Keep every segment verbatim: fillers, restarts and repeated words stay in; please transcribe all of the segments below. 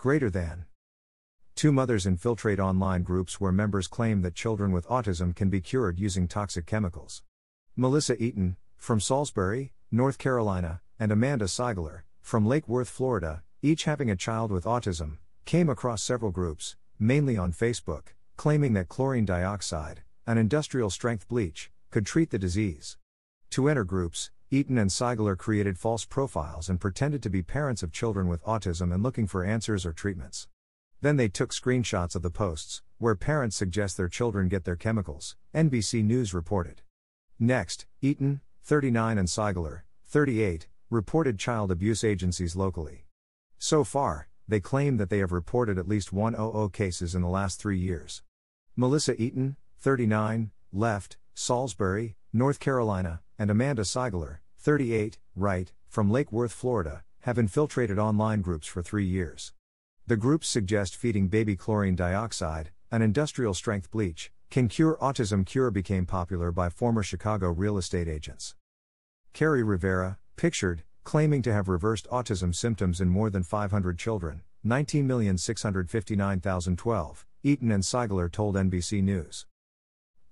Greater than. Two mothers infiltrate online groups where members claim that children with autism can be cured using toxic chemicals. Melissa Eaton, from Salisbury, North Carolina, and Amanda Seigler, from Lake Worth, Florida, each having a child with autism, came across several groups, mainly on Facebook, claiming that chlorine dioxide, an industrial-strength bleach, could treat the disease. To enter groups, Eaton and Seigler created false profiles and pretended to be parents of children with autism and looking for answers or treatments. Then they took screenshots of the posts, where parents suggest their children get their chemicals, N B C News reported. Next, Eaton, thirty-nine, and Seigler, thirty-eight, reported child abuse agencies locally. So far, they claim that they have reported at least one hundred cases in the last three years. Melissa Eaton, thirty-nine, left, Salisbury, North Carolina, and Amanda Seigler, thirty-eight, right, from Lake Worth, Florida, have infiltrated online groups for three years. The groups suggest feeding baby chlorine dioxide, an industrial-strength bleach, can cure autism. Cure became popular by former Chicago real estate agents. Carrie Rivera, pictured, claiming to have reversed autism symptoms in more than five hundred children, nineteen million six hundred fifty-nine thousand twelve, Eaton and Seigler told N B C News.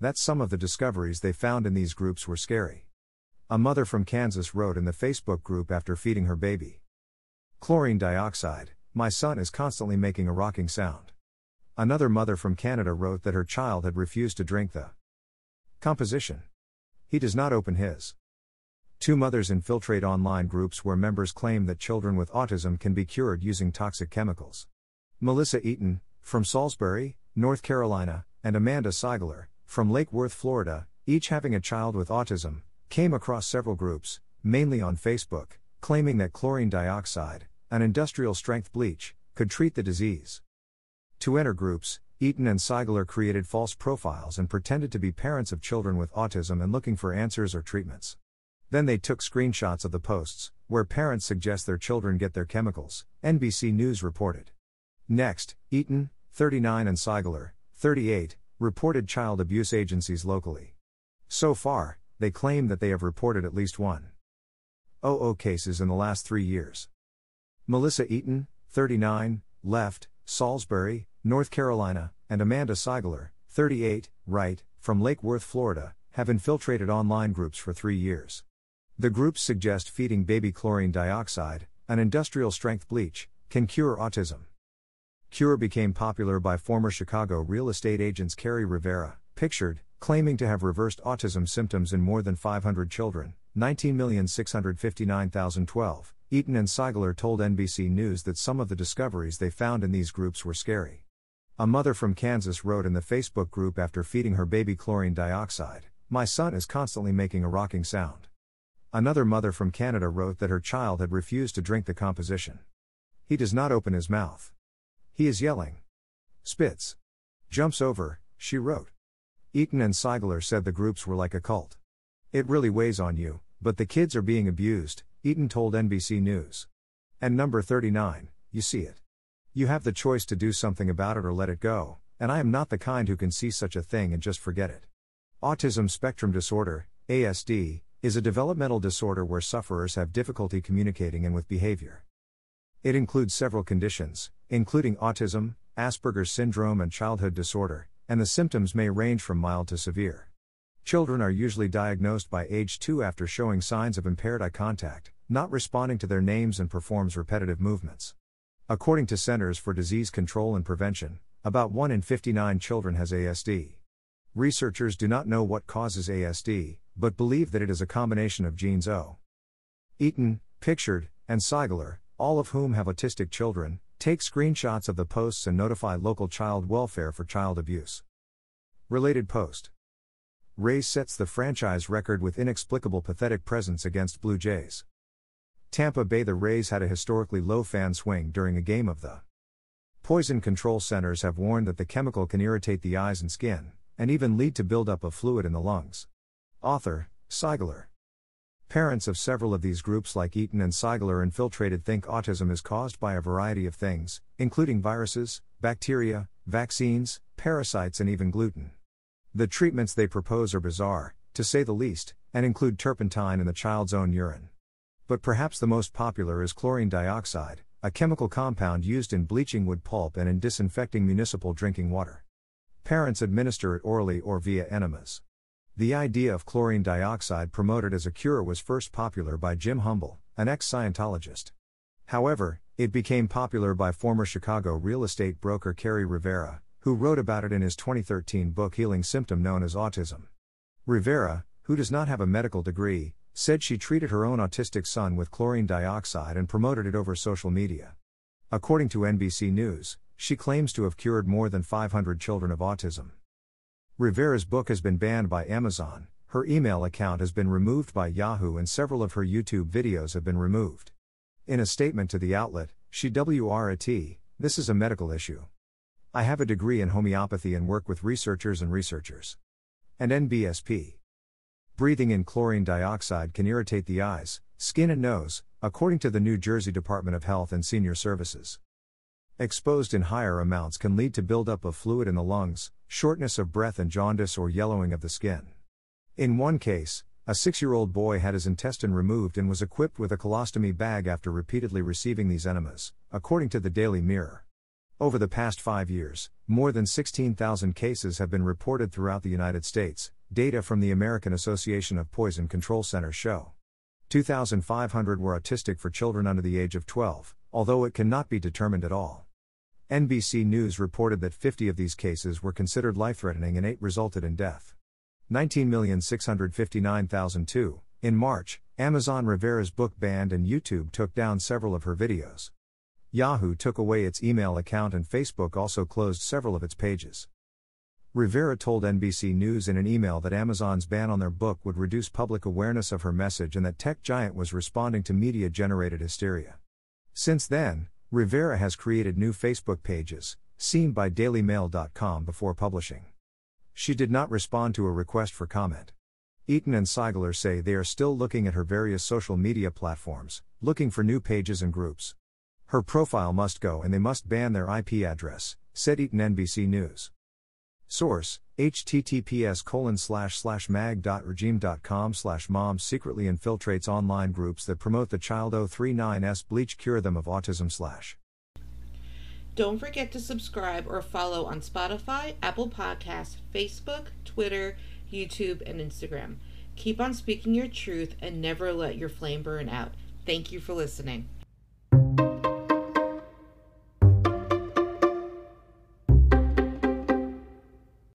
That some of the discoveries they found in these groups were scary. A mother from Kansas wrote in the Facebook group after feeding her baby chlorine dioxide, "My son is constantly making a rocking sound." Another mother from Canada wrote that her child had refused to drink the composition. "He does not open his." Two mothers infiltrate online groups where members claim that children with autism can be cured using toxic chemicals. Melissa Eaton, from Salisbury, North Carolina, and Amanda Seigler, from Lake Worth, Florida, each having a child with autism, came across several groups, mainly on Facebook, claiming that chlorine dioxide, an industrial-strength bleach, could treat the disease. To enter groups, Eaton and Seigler created false profiles and pretended to be parents of children with autism and looking for answers or treatments. Then they took screenshots of the posts, where parents suggest their children get their chemicals, N B C News reported. Next, Eaton, thirty-nine, and Seigler, thirty-eight, reported child abuse agencies locally. So far, they claim that they have reported at least one hundred cases in the last three years. Melissa Eaton, thirty-nine, left, Salisbury, North Carolina, and Amanda Seigler, thirty-eight, right, from Lake Worth, Florida, have infiltrated online groups for three years. The groups suggest feeding baby chlorine dioxide, an industrial-strength bleach, can cure autism. Cure became popular by former Chicago real estate agents Carrie Rivera, pictured, claiming to have reversed autism symptoms in more than five hundred children, nineteen million six hundred fifty-nine thousand twelve, Eaton and Seigler told N B C News that some of the discoveries they found in these groups were scary. A mother from Kansas wrote in the Facebook group after feeding her baby chlorine dioxide, "My son is constantly making a rocking sound." Another mother from Canada wrote that her child had refused to drink the composition. "He does not open his mouth. He is yelling. Spits. Jumps over," she wrote. Eaton and Seigler said the groups were like a cult. "It really weighs on you, but the kids are being abused," Eaton told N B C News. And number thirty-nine, "You see it. You have the choice to do something about it or let it go, and I am not the kind who can see such a thing and just forget it." Autism Spectrum Disorder, A S D, is a developmental disorder where sufferers have difficulty communicating and with behavior. It includes several conditions, including autism, Asperger's syndrome, and childhood disorder, and the symptoms may range from mild to severe. Children are usually diagnosed by age two after showing signs of impaired eye contact, not responding to their names, and performs repetitive movements. According to Centers for Disease Control and Prevention, about one in fifty-nine children has A S D. Researchers do not know what causes A S D, but believe that it is a combination of genes. O. Eaton, Pictured, and Seigler, all of whom have autistic children, take screenshots of the posts and notify local child welfare for child abuse. Related post. Rays sets the franchise record with inexplicable pathetic presence against Blue Jays. Tampa Bay The Rays had a historically low fan swing during a game of the Poison Control Centers have warned that the chemical can irritate the eyes and skin, and even lead to buildup of fluid in the lungs. Author, Seigler. Parents of several of these groups like Eaton and Seigler infiltrated think autism is caused by a variety of things, including viruses, bacteria, vaccines, parasites and even gluten. The treatments they propose are bizarre, to say the least, and include turpentine in the child's own urine. But perhaps the most popular is chlorine dioxide, a chemical compound used in bleaching wood pulp and in disinfecting municipal drinking water. Parents administer it orally or via enemas. The idea of chlorine dioxide promoted as a cure was first popular by Jim Humble, an ex-Scientologist. However, it became popular by former Chicago real estate broker Carrie Rivera, who wrote about it in his twenty thirteen book Healing Symptom Known as Autism. Rivera, who does not have a medical degree, said she treated her own autistic son with chlorine dioxide and promoted it over social media. According to N B C News, she claims to have cured more than five hundred children of autism. Rivera's book has been banned by Amazon, her email account has been removed by Yahoo and several of her YouTube videos have been removed. In a statement to the outlet, she wrote, "This is a medical issue. I have a degree in homeopathy and work with researchers and researchers. And N B S P. Breathing in chlorine dioxide can irritate the eyes, skin and nose," according to the New Jersey Department of Health and Senior Services. Exposed in higher amounts can lead to buildup of fluid in the lungs, shortness of breath and jaundice or yellowing of the skin. In one case, a six-year-old boy had his intestine removed and was equipped with a colostomy bag after repeatedly receiving these enemas, according to the Daily Mirror. Over the past five years, more than sixteen thousand cases have been reported throughout the United States, data from the American Association of Poison Control Centers show. two thousand five hundred were autistic for children under the age of twelve, although it cannot be determined at all. N B C News reported that fifty of these cases were considered life-threatening and eight resulted in death. nineteen million six hundred fifty-nine thousand two. In March, Amazon Rivera's book banned and YouTube took down several of her videos. Yahoo took away its email account and Facebook also closed several of its pages. Rivera told N B C News in an email that Amazon's ban on their book would reduce public awareness of her message and that tech giant was responding to media-generated hysteria. Since then, Rivera has created new Facebook pages, seen by Daily Mail dot com before publishing. She did not respond to a request for comment. Eaton and Seigler say they are still looking at her various social media platforms, looking for new pages and groups. Her profile must go and they must ban their I P address, said Eaton N B C News. Source, https colon slash slash mag dot regime dot com slash mom secretly infiltrates online groups that promote the child oh three nine S bleach cure them of autism slash. Don't forget to subscribe or follow on Spotify, Apple Podcasts, Facebook, Twitter, YouTube, and Instagram. Keep on speaking your truth and never let your flame burn out. Thank you for listening.